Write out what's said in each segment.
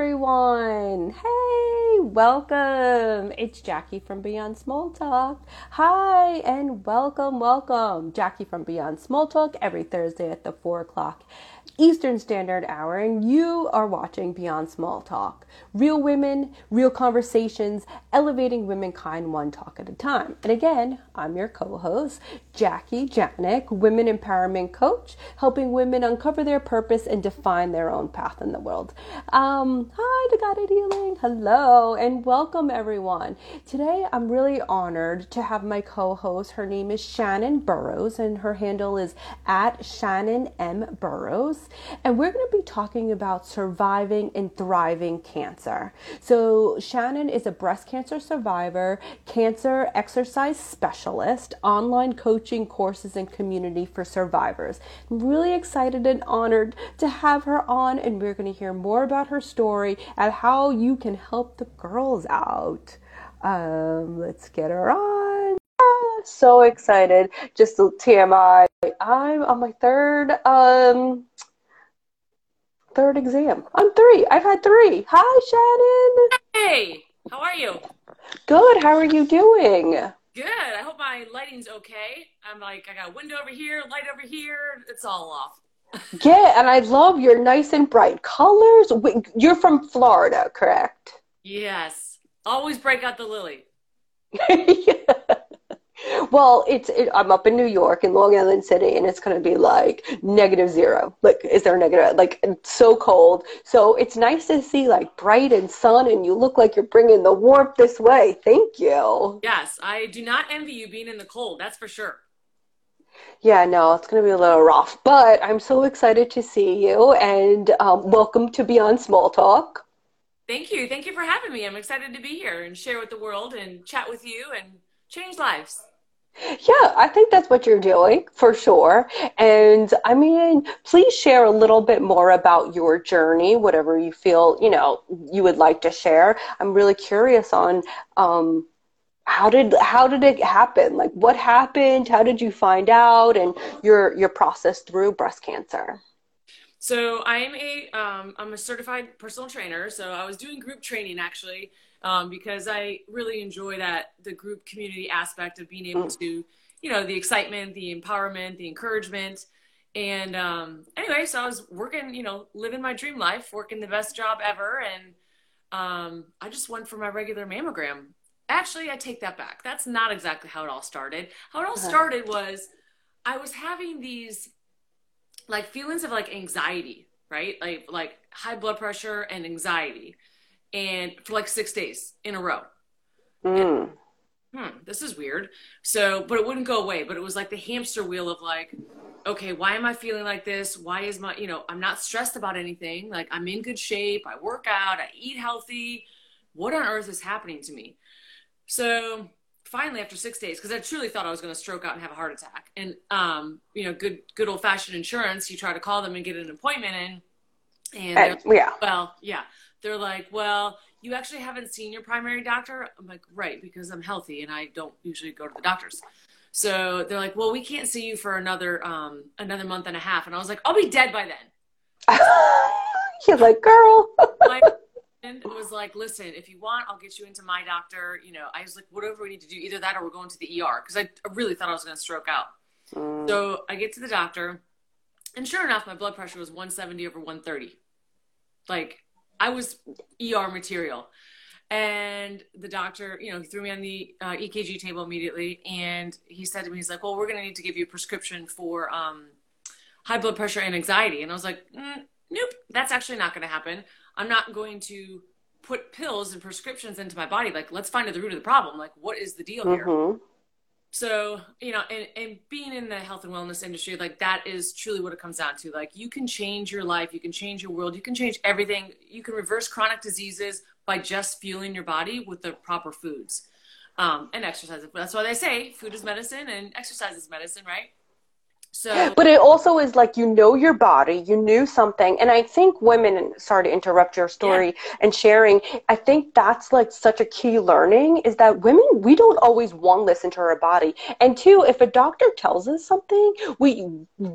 everyone. Hey, welcome. It's Jackie from Beyond Small Talk. Hi, and welcome. Jackie from Beyond Small Talk every Thursday at the 4 o'clock Eastern Standard Hour, and you are watching Beyond Small Talk. Real women, real conversations, elevating womankind one talk at a time. And again, I'm your co-host, Jackie Janik, women empowerment coach, helping women uncover their purpose and define their own path in the world. Hi, Dagata Dealing. Hello, and welcome everyone. Today, I'm really honored to have my co-host. Her name is Shannon Burrows, and her handle is at Shannon M. Burrows. And we're going to be talking about surviving and thriving cancer. So Shannon is a breast cancer survivor, cancer exercise specialist, online coaching courses and community for survivors. I'm really excited and honored to have her on, and we're going to hear more about her story and how you can help the girls out. Let's get her on. So excited. Just a TMI. I'm on my third exam. I'm three. I've had three. Hi, Shannon. Hey, how are you? Good. How are you doing? Good. I hope my lighting's okay. I'm like, I got a window over here, light over here. It's all off. Yeah, and I love your nice and bright colors. You're from Florida, correct? Yes. Always break out the lily. Yeah. Well, I'm up in New York in Long Island City, and it's going to be like -0. Like, is there a negative? Like, it's so cold. So it's nice to see like bright and sun, and you look like you're bringing the warmth this way. Thank you. Yes. I do not envy you being in the cold. That's for sure. Yeah, no, it's going to be a little rough, but I'm so excited to see you, and welcome to Beyond Small Talk. Thank you. Thank you for having me. I'm excited to be here and share with the world and chat with you and change lives. Yeah, I think that's what you're doing for sure. And I mean, please share a little bit more about your journey, whatever you feel, you would like to share. I'm really curious on how did it happen? Like, what happened? How did you find out? And your process through breast cancer. So I'm a certified personal trainer. So I was doing group training actually, because I really enjoy the group community aspect of being able to, the excitement, the empowerment, the encouragement. And anyway, so I was working, living my dream life, working the best job ever. And I just went for my regular mammogram. Actually, I take that back. That's not exactly how it all started. How it all started was I was having these like feelings of like anxiety, right? Like high blood pressure and anxiety. And for like 6 days in a row. Mm. And this is weird. So, but it wouldn't go away. But it was like the hamster wheel of like, okay, why am I feeling like this? Why is my, I'm not stressed about anything. Like, I'm in good shape. I work out. I eat healthy. What on earth is happening to me? So finally, after 6 days, because I truly thought I was going to stroke out and have a heart attack. And, good old fashioned insurance, you try to call them and get an appointment in. They're like, well, you actually haven't seen your primary doctor. I'm like, right, because I'm healthy and I don't usually go to the doctors. So they're like, well, we can't see you for another month and a half. And I was like, I'll be dead by then. You're like, girl. And it was like, listen, if you want, I'll get you into my doctor. I was like, whatever we need to do, either that or we're going to the ER. Because I really thought I was going to stroke out. Mm. So I get to the doctor. And sure enough, my blood pressure was 170/130. Like, I was ER material. And the doctor, he threw me on the EKG table immediately. And he said to me, he's like, well, we're going to need to give you a prescription for high blood pressure and anxiety. And I was like, nope, that's actually not going to happen. I'm not going to put pills and prescriptions into my body. Like, let's find out the root of the problem. Like, what is the deal here? So, and being in the health and wellness industry, like that is truly what it comes down to. Like, you can change your life. You can change your world. You can change everything. You can reverse chronic diseases by just fueling your body with the proper foods and exercise. That's why they say food is medicine and exercise is medicine, right? So, but it also is like, your body, you knew something. And I think women, sorry to interrupt your story and sharing, I think that's like such a key learning is that women, we don't always, one, listen to our body. And two, if a doctor tells us something, we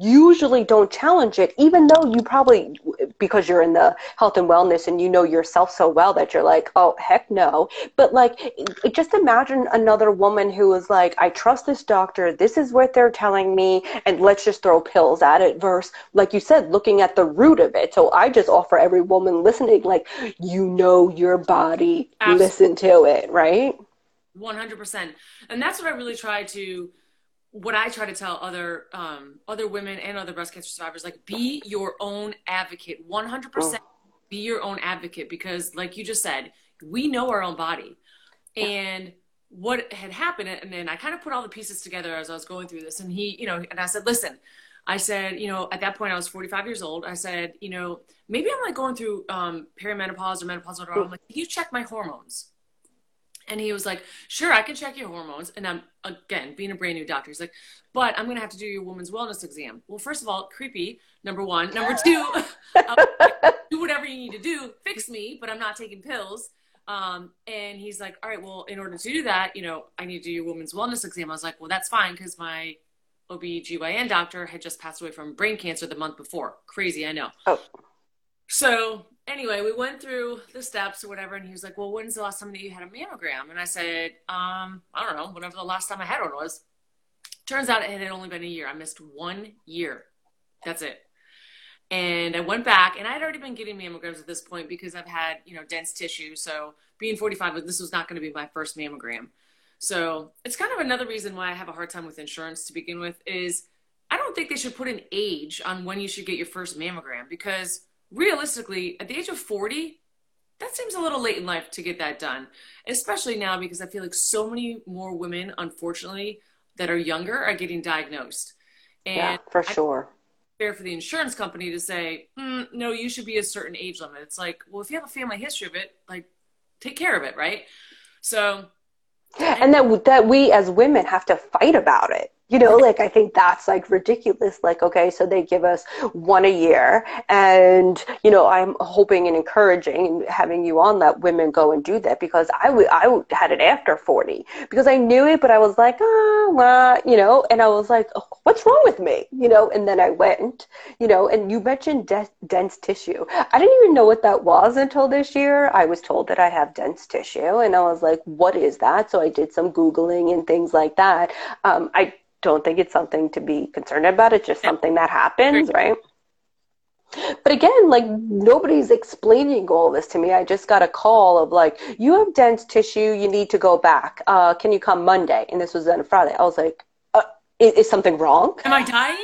usually don't challenge it, even though you probably because you're in the health and wellness and you know yourself so well that you're like, oh, heck no. But like, just imagine another woman who is like, I trust this doctor. This is what they're telling me. And let's just throw pills at it versus, like you said, looking at the root of it. So I just offer every woman listening, like, you know your body, absolutely. Listen to it, right? 100%. And that's what I really try to tell other women and other breast cancer survivors, like, be your own advocate. 100% be your own advocate, because like you just said, we know our own body. And what had happened, and then I kind of put all the pieces together as I was going through this, and he, you know, and I said, listen, I said, you know, at that point I was 45 years old. I said, you know, maybe I'm like going through perimenopause or menopause. Or I'm like, can you check my hormones? And he was like, sure, I can check your hormones. And I'm, again, being a brand new doctor, he's like, but I'm going to have to do your woman's wellness exam. Well, first of all, creepy, number one. Number two, do whatever you need to do. Fix me, but I'm not taking pills. And he's like, all right, well, in order to do that, you know, I need to do your woman's wellness exam. I was like, well, that's fine, because my OBGYN doctor had just passed away from brain cancer the month before. Crazy, I know. Oh. So anyway, we went through the steps or whatever, and he was like, well, when's the last time that you had a mammogram? And I said, I don't know, whenever the last time I had one was. Turns out it had only been a year. I missed 1 year. That's it. And I went back, and I'd already been getting mammograms at this point because I've had, you know, dense tissue. So being 45, this was not going to be my first mammogram. So it's kind of another reason why I have a hard time with insurance to begin with, is I don't think they should put an age on when you should get your first mammogram, because realistically, at the age of 40, that seems a little late in life to get that done, especially now, because I feel like so many more women, unfortunately, that are younger are getting diagnosed. And yeah, for sure. It's fair for the insurance company to say, no, you should be a certain age limit. It's like, well, if you have a family history of it, like, take care of it, right? So, and that we as women have to fight about it. You know, like, I think that's like ridiculous. Like, okay, so they give us one a year, and, you know, I'm hoping and encouraging and having you on that women go and do that, because I had it after 40 because I knew it, but I was like, you know, and I was like, oh, what's wrong with me? You know, and then I went, you know, and you mentioned dense tissue. I didn't even know what that was until this year. I was told that I have dense tissue, and I was like, what is that? So I did some Googling and things like that. I don't think it's something to be concerned about. It's just something that happens, right? But again, like, nobody's explaining all this to me. I just got a call of like, you have dense tissue, you need to go back. Can you come Monday? And this was on a Friday. I was like, is something wrong? Am I dying?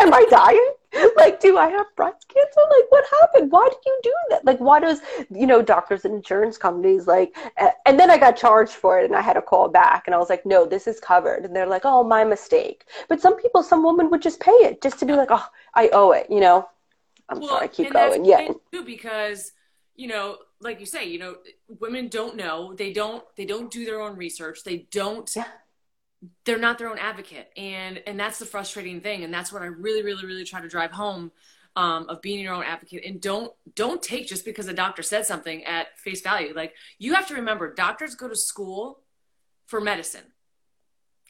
Am I dying? Like, do I have breast cancer? Like, what happened? Why did you do that? Like, why does, you know, doctors and insurance companies, like, and then I got charged for it, and I had a call back, and I was like, no, this is covered. And they're like, oh, my mistake. But some woman would just pay it just to be like, oh, I owe it, you know? I'm sorry, keep going. Yeah. Too, because, you know, like you say, you know, women don't know. They don't do their own research. They don't. Yeah. They're not their own advocate. And that's the frustrating thing. And that's what I really, really, really try to drive home, of being your own advocate. And don't take just because a doctor said something at face value. Like, you have to remember, doctors go to school for medicine.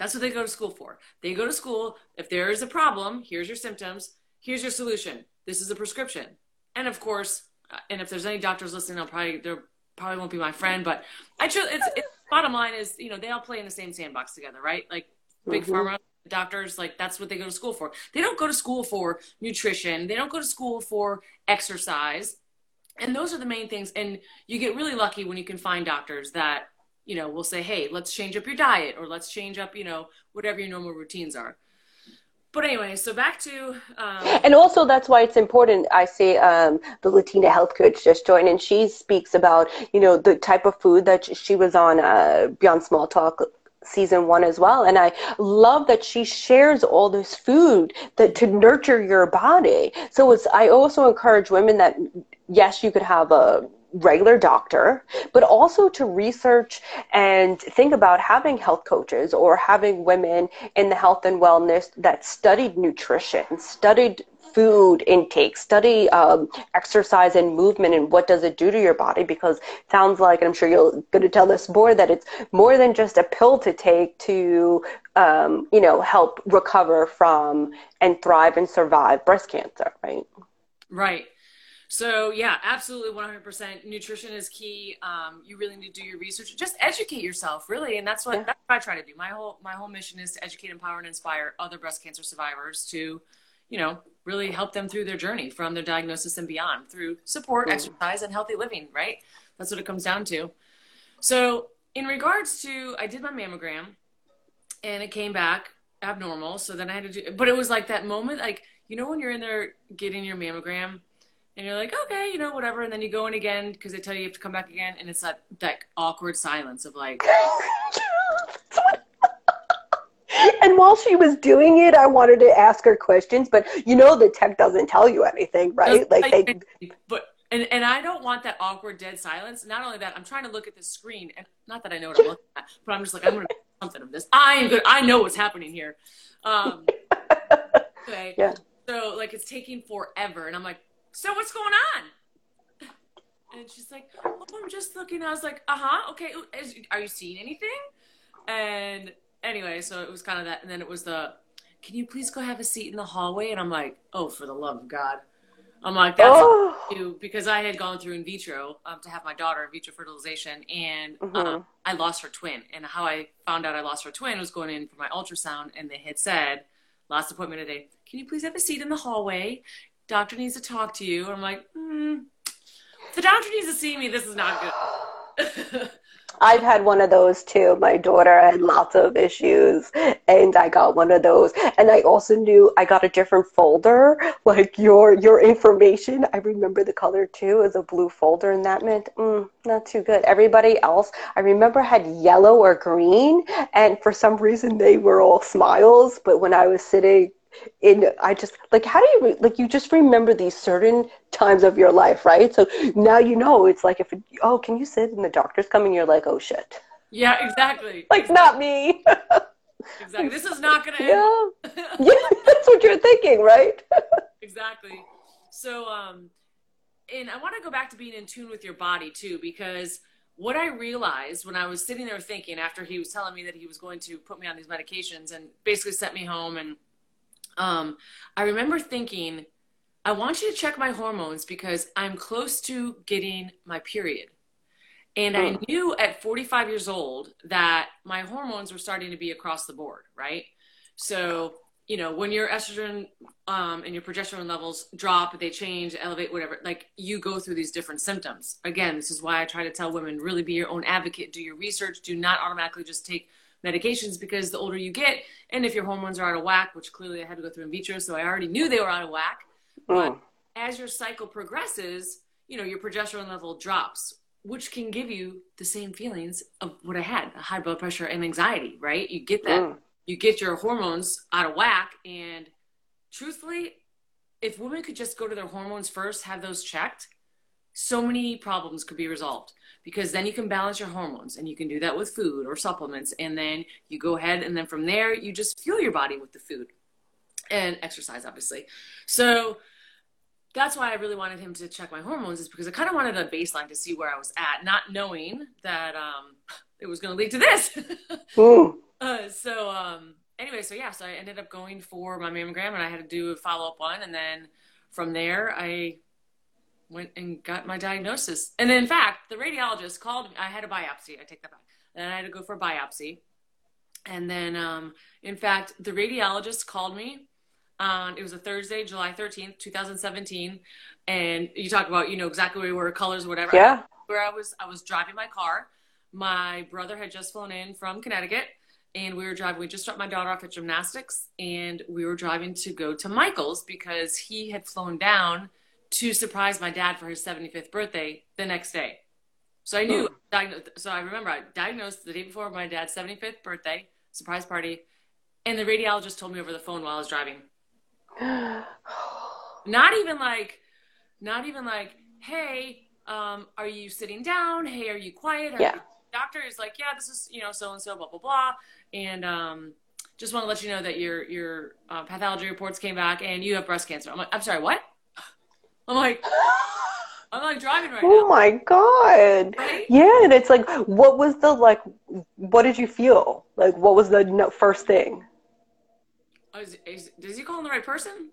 That's what they go to school for. They go to school. If there is a problem, here's your symptoms. Here's your solution. This is a prescription. And of course, and if there's any doctors listening, they probably won't be my friend, but it's bottom line is, you know, they all play in the same sandbox together, right? Like, big pharma, doctors, like, that's what they go to school for. They don't go to school for nutrition. They don't go to school for exercise. And those are the main things. And you get really lucky when you can find doctors that, you know, will say, hey, let's change up your diet, or let's change up, you know, whatever your normal routines are. But anyway, so back to... and also, that's why it's important. I see the Latina health coach just joined, and she speaks about, you know, the type of food that she was on Beyond Small Talk season 1 as well. And I love that she shares all this food to nurture your body. So I also encourage women that, yes, you could have a regular doctor, but also to research and think about having health coaches or having women in the health and wellness that studied nutrition, studied food intake, study exercise and movement, and what does it do to your body? Because it sounds like, and I'm sure you're going to tell this more, that it's more than just a pill to take to, you know, help recover from and thrive and survive breast cancer, right? Right. So yeah, absolutely 100%. Nutrition is key. You really need to do your research. Just educate yourself, really. And that's what I try to do. My whole mission is to educate, empower, and inspire other breast cancer survivors to, you know, really help them through their journey from their diagnosis and beyond through support, exercise, and healthy living, right? That's what it comes down to. So in regards to, I did my mammogram and it came back abnormal. So then I had to do, but it was like that moment, like, you know, when you're in there getting your mammogram and you're like, okay, you know, whatever. And then you go in again, cause they tell you you have to come back again. And it's that awkward silence of like. And while she was doing it, I wanted to ask her questions, but you know, the tech doesn't tell you anything, right? And I don't want that awkward dead silence. Not only that, I'm trying to look at the screen, and not that I know what I'm looking at, but I'm just like, I'm going to make something of this. I know what's happening here. Okay. Yeah. So like it's taking forever, and I'm like, so what's going on? And she's like, oh, I'm just looking. I was like, okay. Are you seeing anything? And anyway, so it was kind of that, and then it was the, can you please go have a seat in the hallway? And I'm like, oh, for the love of God. I'm like, that's you, because I had gone through in vitro to have my daughter, in vitro fertilization, and I lost her twin. And how I found out I lost her twin was going in for my ultrasound, and they had said, last appointment today, can you please have a seat in the hallway? Doctor needs to talk to you. And I'm like, the doctor needs to see me. This is not good. I've had one of those too. My daughter had lots of issues and I got one of those. And I also knew I got a different folder, like your information. I remember the color too, as a blue folder, and that meant not too good. Everybody else I remember had yellow or green, and for some reason they were all smiles. But when I was sitting in, I just like, how do you you just remember these certain times of your life, right? So now you know, it's like, if can you sit, and the doctor's coming, you're like, oh shit. Yeah, exactly. Like, exactly. Not me. Exactly. This is not gonna end. Yeah, that's what you're thinking, right? Exactly. So and I want to go back to being in tune with your body too, because what I realized when I was sitting there thinking, after he was telling me that he was going to put me on these medications and basically sent me home, and I remember thinking, I want you to check my hormones because I'm close to getting my period. And I knew at 45 years old that my hormones were starting to be across the board, right? So, you know, when your estrogen and your progesterone levels drop, they change, elevate, whatever, like you go through these different symptoms. Again, this is why I try to tell women, really be your own advocate, do your research, do not automatically just take medications, because the older you get, and if your hormones are out of whack, which clearly I had to go through in vitro, so I already knew they were out of whack, but as your cycle progresses, you know, your progesterone level drops, which can give you the same feelings of what I had, high blood pressure and anxiety, right? You get that. You get your hormones out of whack, and truthfully, if women could just go to their hormones first, have those checked, so many problems could be resolved, because then you can balance your hormones, and you can do that with food or supplements. And then you go ahead, and then from there, you just fuel your body with the food and exercise, obviously. So that's why I really wanted him to check my hormones, is because I kind of wanted a baseline to see where I was at, not knowing that it was going to lead to this. So I ended up going for my mammogram, and I had to do a follow-up one. And then from there, I went and got my diagnosis. And then, in fact, the radiologist called me. I had a biopsy. I take that back. And I had to go for a biopsy. And then, in fact, the radiologist called me. It was a Thursday, July 13th, 2017. And you talk about, you know, exactly where we were, colors, whatever. Yeah. Where I was driving my car. My brother had just flown in from Connecticut. And we were driving. We just dropped my daughter off at gymnastics. And we were driving to go to Michael's, because he had flown down to surprise my dad for his 75th birthday the next day. So I knew, so I remember I diagnosed the day before my dad's 75th birthday, surprise party, and the radiologist told me over the phone while I was driving. Not even like, hey, are you sitting down? Hey, are you quiet? Doctor is like, yeah, this is, you know, so-and-so, blah, blah, blah. And, just want to let you know that your pathology reports came back and you have breast cancer. I'm like, I'm sorry, what? I'm like driving right now. Oh my God. Right? Yeah. And it's like, what did you feel? Like, what was the first thing? Is he calling the right person?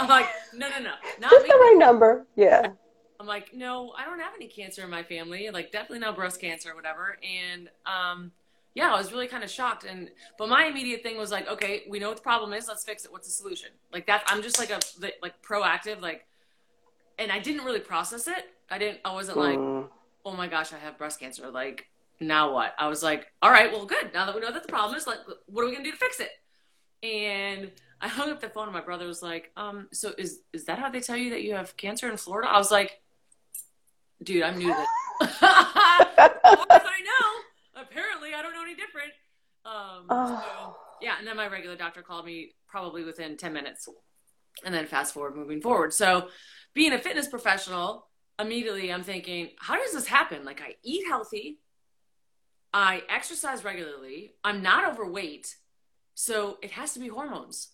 I'm like, no, not just me. The right number. Yeah. I'm like, no, I don't have any cancer in my family. Like, definitely not breast cancer or whatever. And, yeah, I was really kind of shocked. But my immediate thing was like, okay, we know what the problem is. Let's fix it. What's the solution? Like that. I'm just like proactive, like, and I didn't really process it. I wasn't like, oh my gosh, I have breast cancer. Like, now what? I was like, all right, well, good. Now that we know that the problem is, like, what are we going to do to fix it? And I hung up the phone and my brother was like, so is that how they tell you that you have cancer in Florida? I was like, dude, I'm new to this. I know. Apparently I don't know any different. So, yeah. And then my regular doctor called me probably within 10 minutes and then fast forward, moving forward. So being a fitness professional, immediately I'm thinking, how does this happen? Like, I eat healthy. I exercise regularly. I'm not overweight. So it has to be hormones.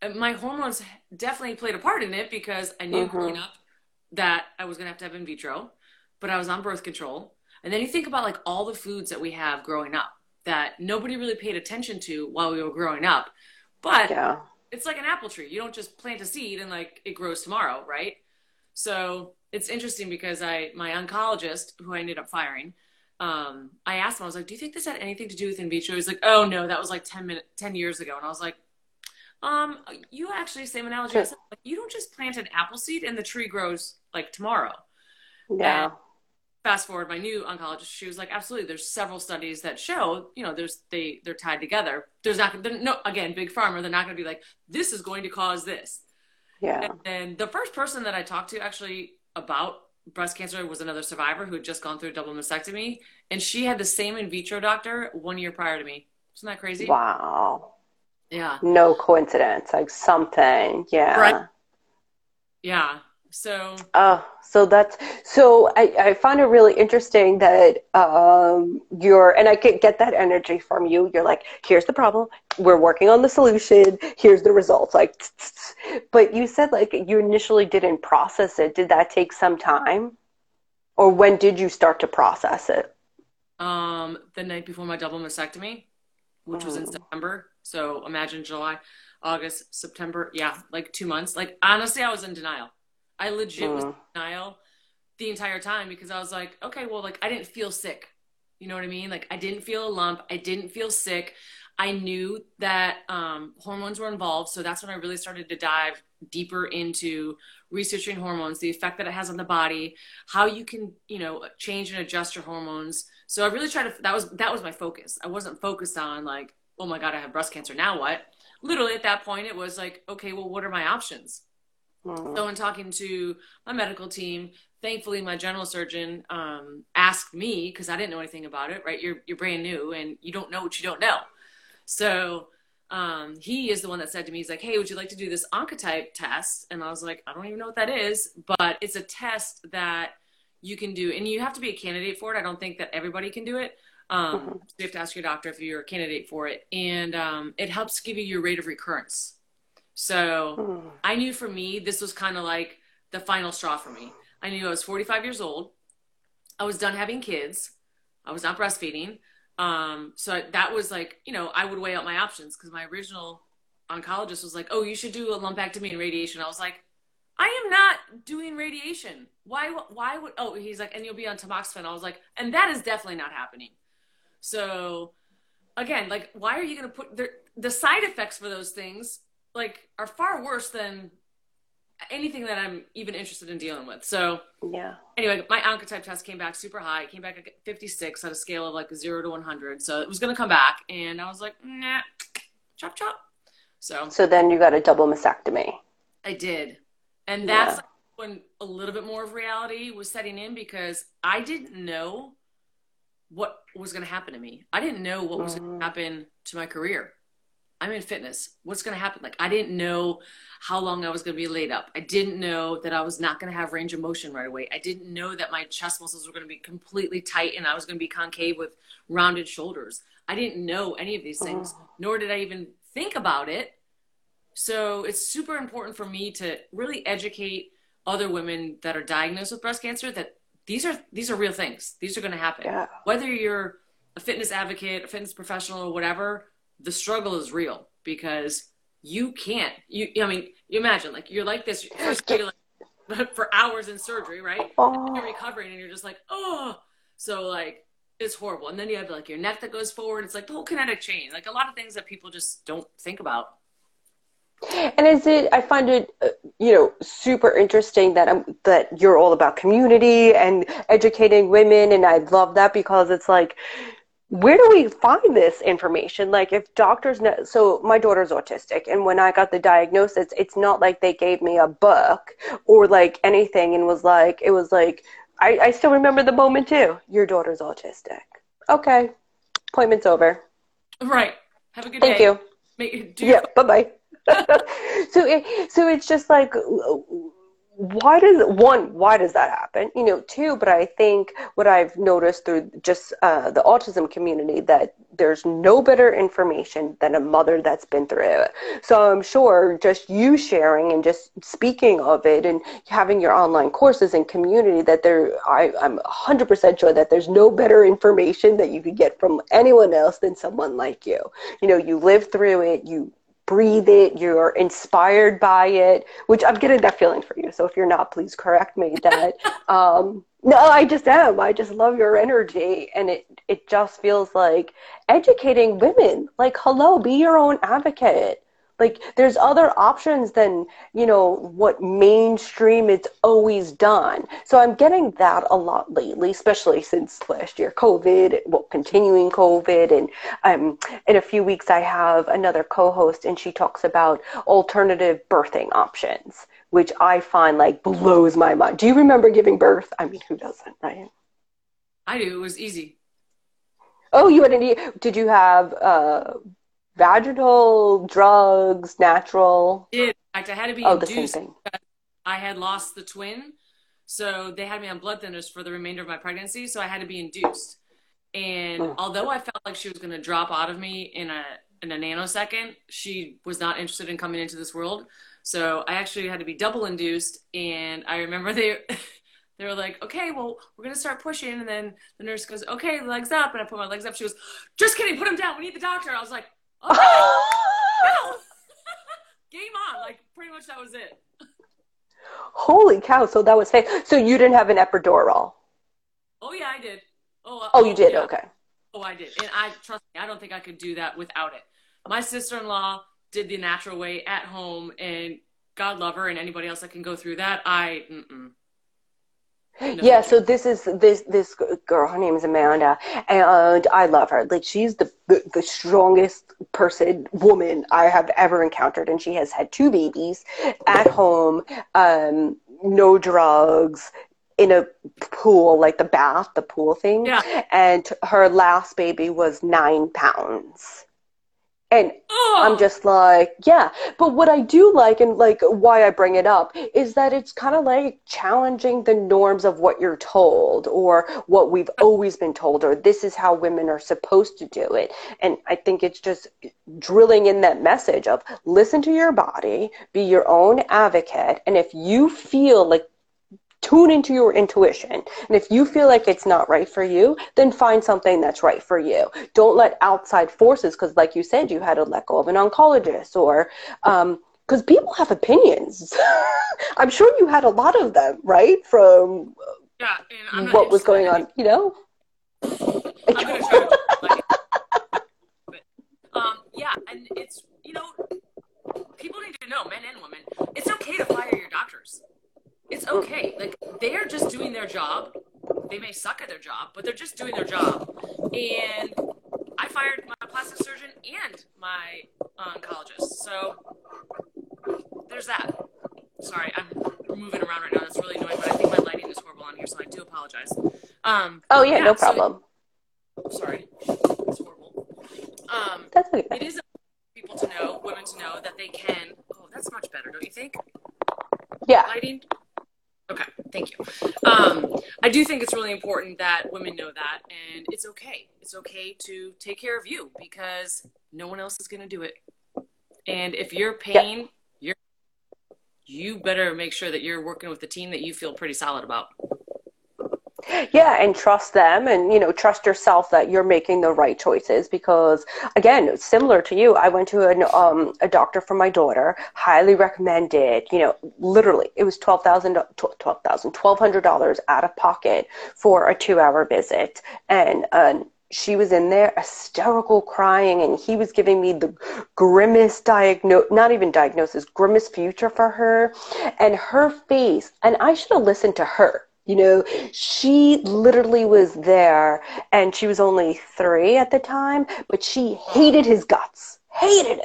And my hormones definitely played a part in it because I knew growing up that I was going to have in vitro, but I was on birth control. And then you think about like all the foods that we have growing up that nobody really paid attention to while we were growing up. But yeah, it's like an apple tree. You don't just plant a seed and like it grows tomorrow, right? So it's interesting because my oncologist, who I ended up firing, I asked him, I was like, do you think this had anything to do with in vitro? He's like, oh no, that was like 10 years ago. And I was like, you actually, same analogy. Sure. Like, you don't just plant an apple seed and the tree grows like tomorrow. Yeah. And fast forward, my new oncologist, she was like, absolutely. There's several studies that show, you know, they're tied together. There's not, no, again, big pharma, they're not going to be like, this is going to cause this. Yeah. And the first person that I talked to actually about breast cancer was another survivor who had just gone through a double mastectomy. And she had the same in vitro doctor 1 year prior to me. Isn't that crazy? Wow. Yeah. No coincidence, like something. Yeah. Right. Yeah. So. I find it really interesting that and I could get that energy from you. You're like, here's the problem. We're working on the solution. Here's the results. Like, but you said like you initially didn't process it. Did that take some time? Or when did you start to process it? The night before my double mastectomy, which was in September. So imagine July, August, September. Yeah, like 2 months. Like, honestly, I was in denial. I legit was in denial the entire time because I was like, okay, well, like, I didn't feel sick. You know what I mean? Like, I didn't feel a lump. I didn't feel sick. I knew that hormones were involved. So that's when I really started to dive deeper into researching hormones, the effect that it has on the body, how you can, you know, change and adjust your hormones. So I really tried to, that was my focus. I wasn't focused on like, oh my God, I have breast cancer. Now what? Literally at that point, it was like, okay, well, what are my options? Mm-hmm. So in talking to my medical team, thankfully my general surgeon asked me, because I didn't know anything about it, right? You're brand new and you don't know what you don't know. So he is the one that said to me, he's like, hey, would you like to do this Oncotype test? And I was like, I don't even know what that is, but it's a test that you can do. And you have to be a candidate for it. I don't think that everybody can do it. So you have to ask your doctor if you're a candidate for it. And it helps give you your rate of recurrence. So I knew for me, this was kind of like the final straw for me. I knew I was 45 years old. I was done having kids. I was not breastfeeding. So that was like, you know, I would weigh out my options because my original oncologist was like, oh, you should do a lumpectomy and radiation. I was like, I am not doing radiation. Why would, oh, he's like, and you'll be on tamoxifen. I was like, and that is definitely not happening. So again, like, why are you going to put the side effects for those things like are far worse than anything that I'm even interested in dealing with. So yeah. Anyway, my Oncotype test came back super high. It came back at 56 on a scale of like 0 to 100. So it was going to come back and I was like, nah, chop, chop. So then you got a double mastectomy. I did. And that's when a little bit more of reality was setting in because I didn't know what was going to happen to me. I didn't know what was going to happen to my career. I'm in fitness. What's going to happen? Like, I didn't know how long I was going to be laid up. I didn't know that I was not going to have range of motion right away. I didn't know that my chest muscles were going to be completely tight and I was going to be concave with rounded shoulders. I didn't know any of these things, nor did I even think about it. So it's super important for me to really educate other women that are diagnosed with breast cancer that these are real things. These are going to happen. Yeah. Whether you're a fitness advocate, a fitness professional, or whatever, the struggle is real because you can't. I mean, you imagine, like, you're like this for hours in surgery, right? Oh. And you're recovering, and you're just like, oh. So, like, it's horrible. And then you have, like, your neck that goes forward. It's, like, the whole kinetic chain. Like, a lot of things that people just don't think about. And I find it, you know, super interesting that that you're all about community and educating women, and I love that, because it's like, where do we find this information? Like, if doctors know, so my daughter's autistic, and when I got the diagnosis, it's not like they gave me a book or like anything, and was like, it was like, I still remember the moment too. Your daughter's autistic. Okay, appointment's over. Right. Have a good day. Thank you. Yeah. Bye bye. So it's just like, why does that happen? You know, two, but I think what I've noticed through just the autism community, that there's no better information than a mother that's been through it. So I'm sure just you sharing and just speaking of it and having your online courses and community, that I'm 100% sure that there's no better information that you could get from anyone else than someone like you. You know, you live through it, you breathe it, you're inspired by it, which I'm getting that feeling for you. So if you're not, please correct me that. No, I just am. I just love your energy. And it just feels like educating women, like, hello, be your own advocate. Like, there's other options than, you know, what mainstream it's always done. So I'm getting that a lot lately, especially since last year, COVID, well, continuing COVID. And in a few weeks, I have another co-host, and she talks about alternative birthing options, which I find, like, blows my mind. Do you remember giving birth? I mean, who doesn't, right? I do. It was easy. Oh, you had any? Did you have vaginal, drugs, natural? In fact, I had to be induced. I had lost the twin, so they had me on blood thinners for the remainder of my pregnancy, so I had to be induced. And although I felt like she was going to drop out of me in a nanosecond, she was not interested in coming into this world. So I actually had to be double induced, and I remember they were like, okay, well, we're going to start pushing, and then the nurse goes, okay, legs up, and I put my legs up. She goes, just kidding, put them down, we need the doctor. I was like, okay. No. Game on. Like, pretty much that was it. Holy cow. So that was fake. So you didn't have an epidural? Oh, yeah, I did. Oh, you did? Yeah. Okay. Oh, I did. And trust me, I don't think I could do that without it. My sister-in-law did the natural way at home, and God love her, and anybody else that can go through that, No. Yeah, so this girl, her name is Amanda, and I love her. Like, she's the strongest woman I have ever encountered, and she has had 2 babies at home, no drugs, in a pool, like the pool thing. Yeah. And her last baby was 9 pounds. And I'm just like, yeah. But what I do like, and like why I bring it up, is that it's kind of like challenging the norms of what you're told, or what we've always been told, or this is how women are supposed to do it. And I think it's just drilling in that message of listen to your body, be your own advocate. And if you feel like, tune into your intuition. And if you feel like it's not right for you, then find something that's right for you. Don't let outside forces, because like you said, you had to let go of an oncologist, or because people have opinions. I'm sure you had a lot of them, right? From what was going on, you know? I'm gonna try yeah, and it's, you know, people need to know, men and women, it's okay to fire your doctors. It's okay. Like, they're just doing their job. They may suck at their job, but they're just doing their job. And I fired my plastic surgeon and my oncologist. So there's that. Sorry, I'm moving around right now. That's really annoying, but I think my lighting is horrible on here, so I do apologize. No problem. So, sorry. It's horrible. That's okay. It is important for people to know, women to know, that they can. Oh, that's much better, don't you think? Yeah. Lighting. Okay, thank you. I do think it's really important that women know that, and it's okay. It's okay to take care of you, because no one else is going to do it. And if you're pain, you better make sure that you're working with a team that you feel pretty solid about. Yeah, and trust them, and, you know, trust yourself that you're making the right choices, because, again, similar to you, I went to a doctor for my daughter, highly recommended, you know, literally, it was $1,200 out of pocket for a 2-hour visit, and she was in there hysterical crying, and he was giving me the grimmest grimmest future for her, and her face, and I should have listened to her. You know, she literally was there, and she was only 3 at the time, but she hated his guts, hated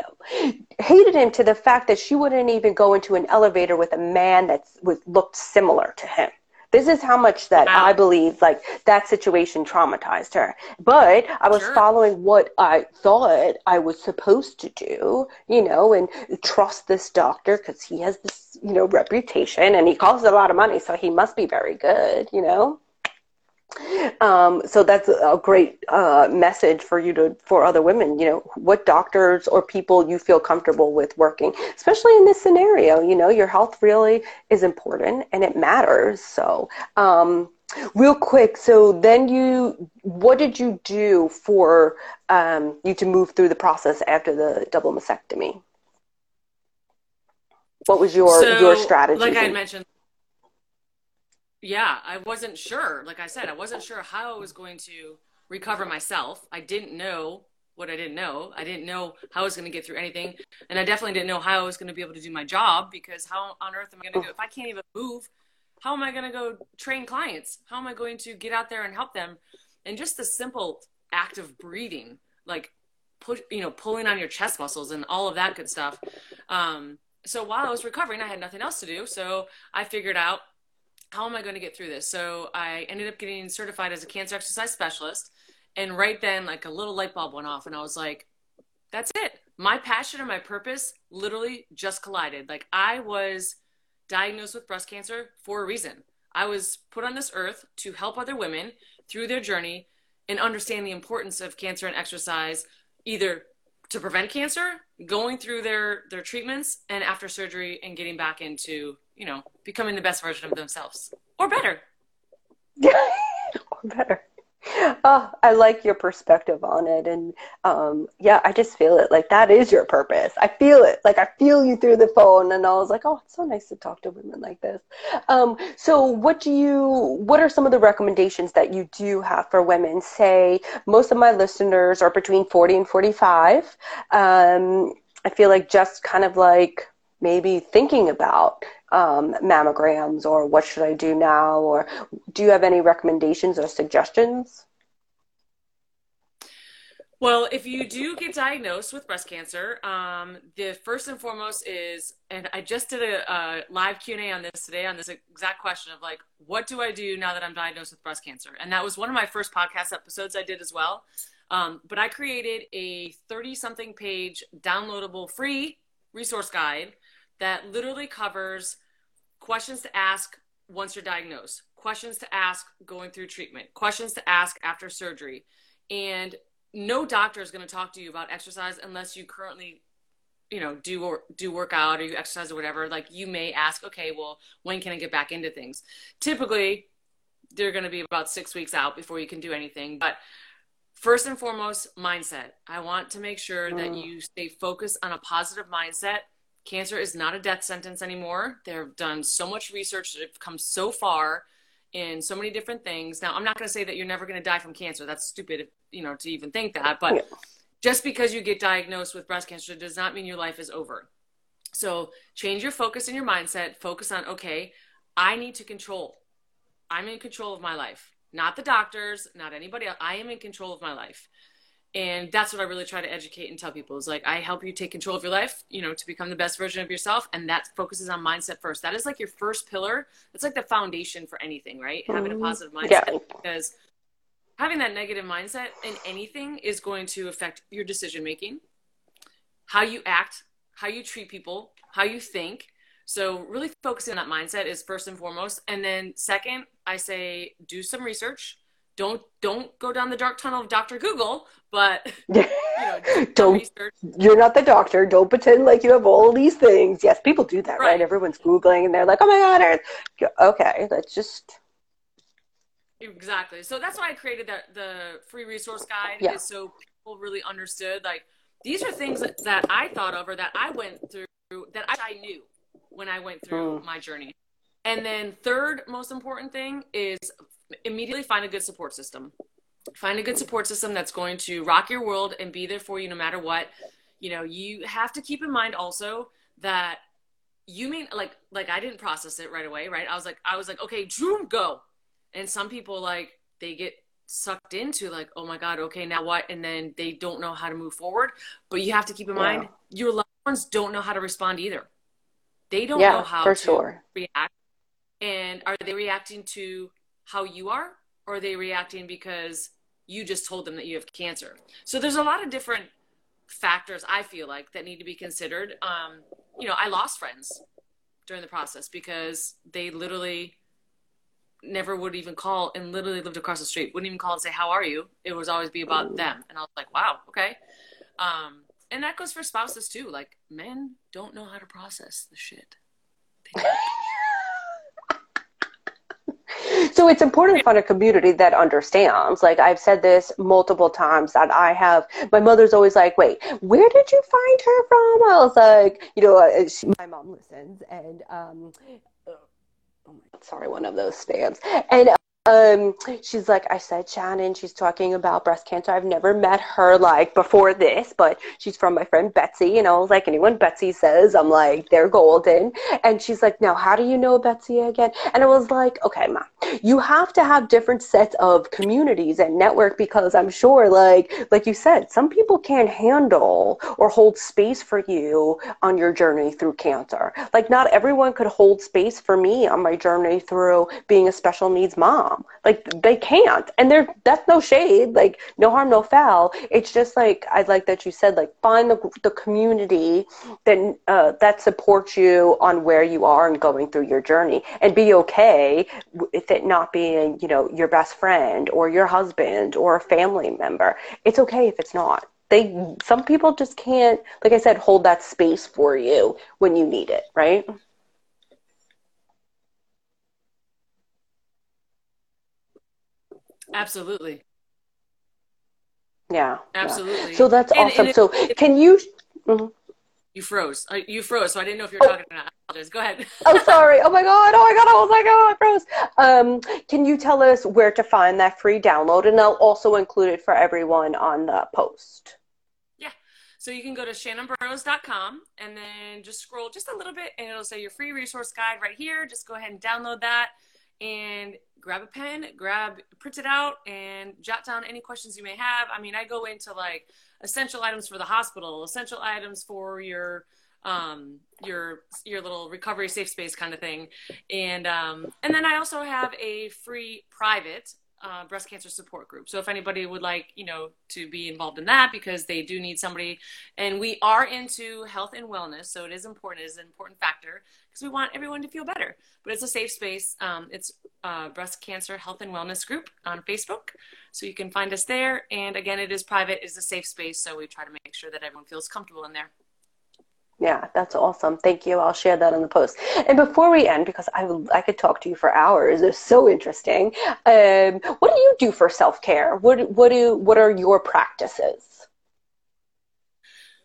him to the fact that she wouldn't even go into an elevator with a man that looked similar to him. This is how much that I believe, like, that situation traumatized her. But I was following what I thought I was supposed to do, you know, and trust this doctor because he has this, you know, reputation, and he costs a lot of money, so he must be very good, you know. So that's a great message for you for other women, you know, what doctors or people you feel comfortable with working, especially in this scenario. You know, your health really is important and it matters. So real quick, so then what did you do for you to move through the process after the double mastectomy? What was your strategy? Like I mentioned, yeah, I wasn't sure. Like I said, I wasn't sure how I was going to recover myself. I didn't know what I didn't know. I didn't know how I was going to get through anything. And I definitely didn't know how I was going to be able to do my job, because how on earth am I going to go? If I can't even move, how am I going to go train clients? How am I going to get out there and help them? And just the simple act of breathing, like, pulling on your chest muscles and all of that good stuff. So while I was recovering, I had nothing else to do. So I figured out, how am I going to get through this? So I ended up getting certified as a cancer exercise specialist. And right then, like, a little light bulb went off, and I was like, that's it. My passion and my purpose literally just collided. Like, I was diagnosed with breast cancer for a reason. I was put on this earth to help other women through their journey and understand the importance of cancer and exercise, either to prevent cancer, going through their treatments, and after surgery, and getting back into, you know, becoming the best version of themselves or better. Oh, I like your perspective on it. And yeah, I just feel it. Like, that is your purpose. I feel it. Like, I feel you through the phone. And I was like, oh, it's so nice to talk to women like this. So what are some of the recommendations that you do have for women? Say, most of my listeners are between 40 and 45. I feel like just kind of like maybe thinking about mammograms, or what should I do now, or do you have any recommendations or suggestions? Well, if you do get diagnosed with breast cancer, the first and foremost is, and I just did a live Q&A on this today, on this exact question of, like, what do I do now that I'm diagnosed with breast cancer? And that was one of my first podcast episodes I did as well. But I created a 30-something page downloadable free resource guide that literally covers questions to ask once you're diagnosed, questions to ask going through treatment, questions to ask after surgery. And no doctor is going to talk to you about exercise unless you currently, you know, do workout, or you exercise or whatever. Like, you may ask, okay, well, when can I get back into things? Typically, they're going to be about 6 weeks out before you can do anything. But first and foremost, mindset. I want to make sure that you stay focused on a positive mindset. Cancer is not a death sentence anymore. They've done so much research. They've come so far in so many different things. Now, I'm not going to say that you're never going to die from cancer. That's stupid, you know, to even think that. But just because you get diagnosed with breast cancer does not mean your life is over. So change your focus and your mindset. Focus on, okay, I need to control. I'm in control of my life. Not the doctors, not anybody else. I am in control of my life. And that's what I really try to educate and tell people is, like, I help you take control of your life, you know, to become the best version of yourself. And that focuses on mindset first. That is, like, your first pillar. It's like the foundation for anything, right? Having a positive mindset, because having that negative mindset in anything is going to affect your decision-making, how you act, how you treat people, how you think. So really focusing on that mindset is first and foremost. And then second, I say, do some research. Don't go down the dark tunnel of Dr. Google, but, you know, don't research. You're not the doctor. Don't pretend like you have all these things. Yes, people do that, right? Everyone's Googling, and they're like, oh, my God. Okay, let's just Exactly. So that's why I created the free resource guide, is so people really understood, like, these are things that I thought of or that I went through that I knew when I went through my journey. And then third most important thing is immediately find a good support system. Find a good support system that's going to rock your world and be there for you no matter what. You know, you have to keep in mind also that you mean, like I didn't process it right away, right? I was like, okay, Drew, go. And some people, like, they get sucked into, like, oh my God, okay, now what? And then they don't know how to move forward. But you have to keep in mind, your loved ones don't know how to respond either. They don't know how to react. And are they reacting to how you are? Or are they reacting because you just told them that you have cancer? So there's a lot of different factors, I feel like, that need to be considered. You know, I lost friends during the process because they literally never would even call, and literally lived across the street, wouldn't even call and say, how are you? It was always be about them. And I was like, wow, okay. And that goes for spouses too. Like, men don't know how to process the shit. They don't. So it's important to find a community that understands. Like, I've said this multiple times that I have, my mother's always like, wait, where did you find her from? I was like, you know, my mom listens, and sorry, one of those spams. And she's like, I said, Shannon, she's talking about breast cancer. I've never met her like before this, but she's from my friend Betsy. And I was like, anyone Betsy says, I'm like, they're golden. And she's like, now, how do you know Betsy again? And I was like, okay, Ma, you have to have different sets of communities and network, because I'm sure, like you said, some people can't handle or hold space for you on your journey through cancer. Like, not everyone could hold space for me on my journey through being a special needs mom. Like, they can't, and that's no shade, like, no harm, no foul. It's just like, I like that you said, like, find the community that supports you on where you are and going through your journey, and be okay with it not being, you know, your best friend or your husband or a family member. It's okay if it's not. Some people just can't, like I said, hold that space for you when you need it, right? Absolutely. Yeah. Absolutely. Yeah. So that's awesome. You froze. You froze, so I didn't know if you were talking or not. Go ahead. Oh, sorry. Oh, my God. Oh, my God. I was like, oh, I froze. Can you tell us where to find that free download? And I'll also include it for everyone on the post. Yeah. So you can go to shannonburrows.com and then just scroll just a little bit, and it'll say your free resource guide right here. Just go ahead and download that. And grab a pen, print it out, and jot down any questions you may have. I mean, I go into, like, essential items for the hospital, essential items for your little recovery safe space kind of thing. And then I also have a free private breast cancer support group. So if anybody would like, you know, to be involved in that, because they do need somebody, and we are into health and wellness. So it is important. It is an important factor, because we want everyone to feel better, but it's a safe space. It's breast cancer health and wellness group on Facebook. So you can find us there. And again, it is private. It's a safe space. So we try to make sure that everyone feels comfortable in there. Yeah, that's awesome. Thank you. I'll share that in the post. And before we end, because I could talk to you for hours. It's so interesting. What do you do for self-care? What are your practices?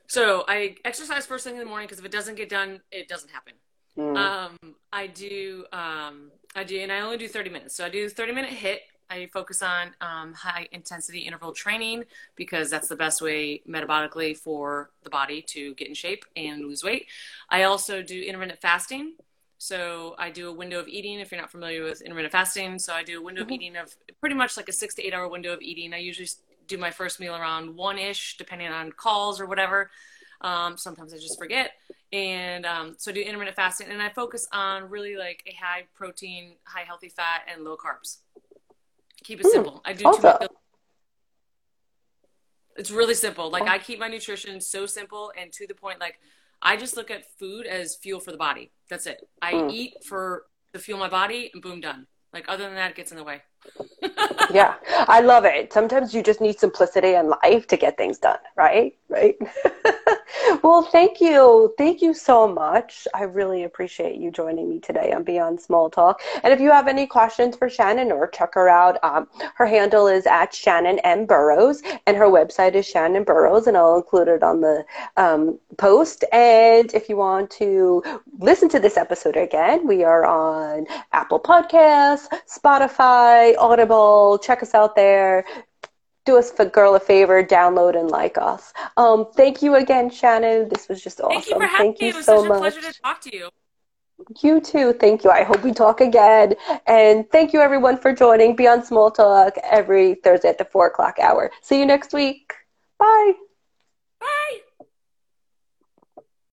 So I exercise first thing in the morning, because if it doesn't get done, it doesn't happen. And I only do 30 minutes. So I do 30-minute HIIT. I focus on high intensity interval training, because that's the best way metabolically for the body to get in shape and lose weight. I also do intermittent fasting. So I do a window of eating, if you're not familiar with intermittent fasting. So I do a window of eating of pretty much like a 6 to 8 hour window of eating. I usually do my first meal around 1-ish, depending on calls or whatever. Sometimes I just forget. And so I do intermittent fasting, and I focus on really like a high protein, high healthy fat, and low carbs. Keep it simple. I do awesome. It's really simple. Like, I keep my nutrition so simple and to the point. Like, I just look at food as fuel for the body. That's it. I eat to fuel my body, and boom, done. Like, other than that, it gets in the way. Yeah. I love it. Sometimes you just need simplicity in life to get things done. Right. Well, thank you. Thank you so much. I really appreciate you joining me today on Beyond Small Talk. And if you have any questions for Shannon or check her out, her handle is @ShannonMBurrows and her website is Shannon Burrows, and I'll include it on the post. And if you want to listen to this episode again, we are on Apple Podcasts, Spotify, Audible. Check us out there. Do us a girl a favor, download and like us. Thank you again, Shannon. This was just awesome. Thank you for having me. It was such a pleasure to talk to you. You too. Thank you. I hope we talk again. And thank you, everyone, for joining Beyond Small Talk every Thursday at the 4 o'clock hour. See you next week. Bye.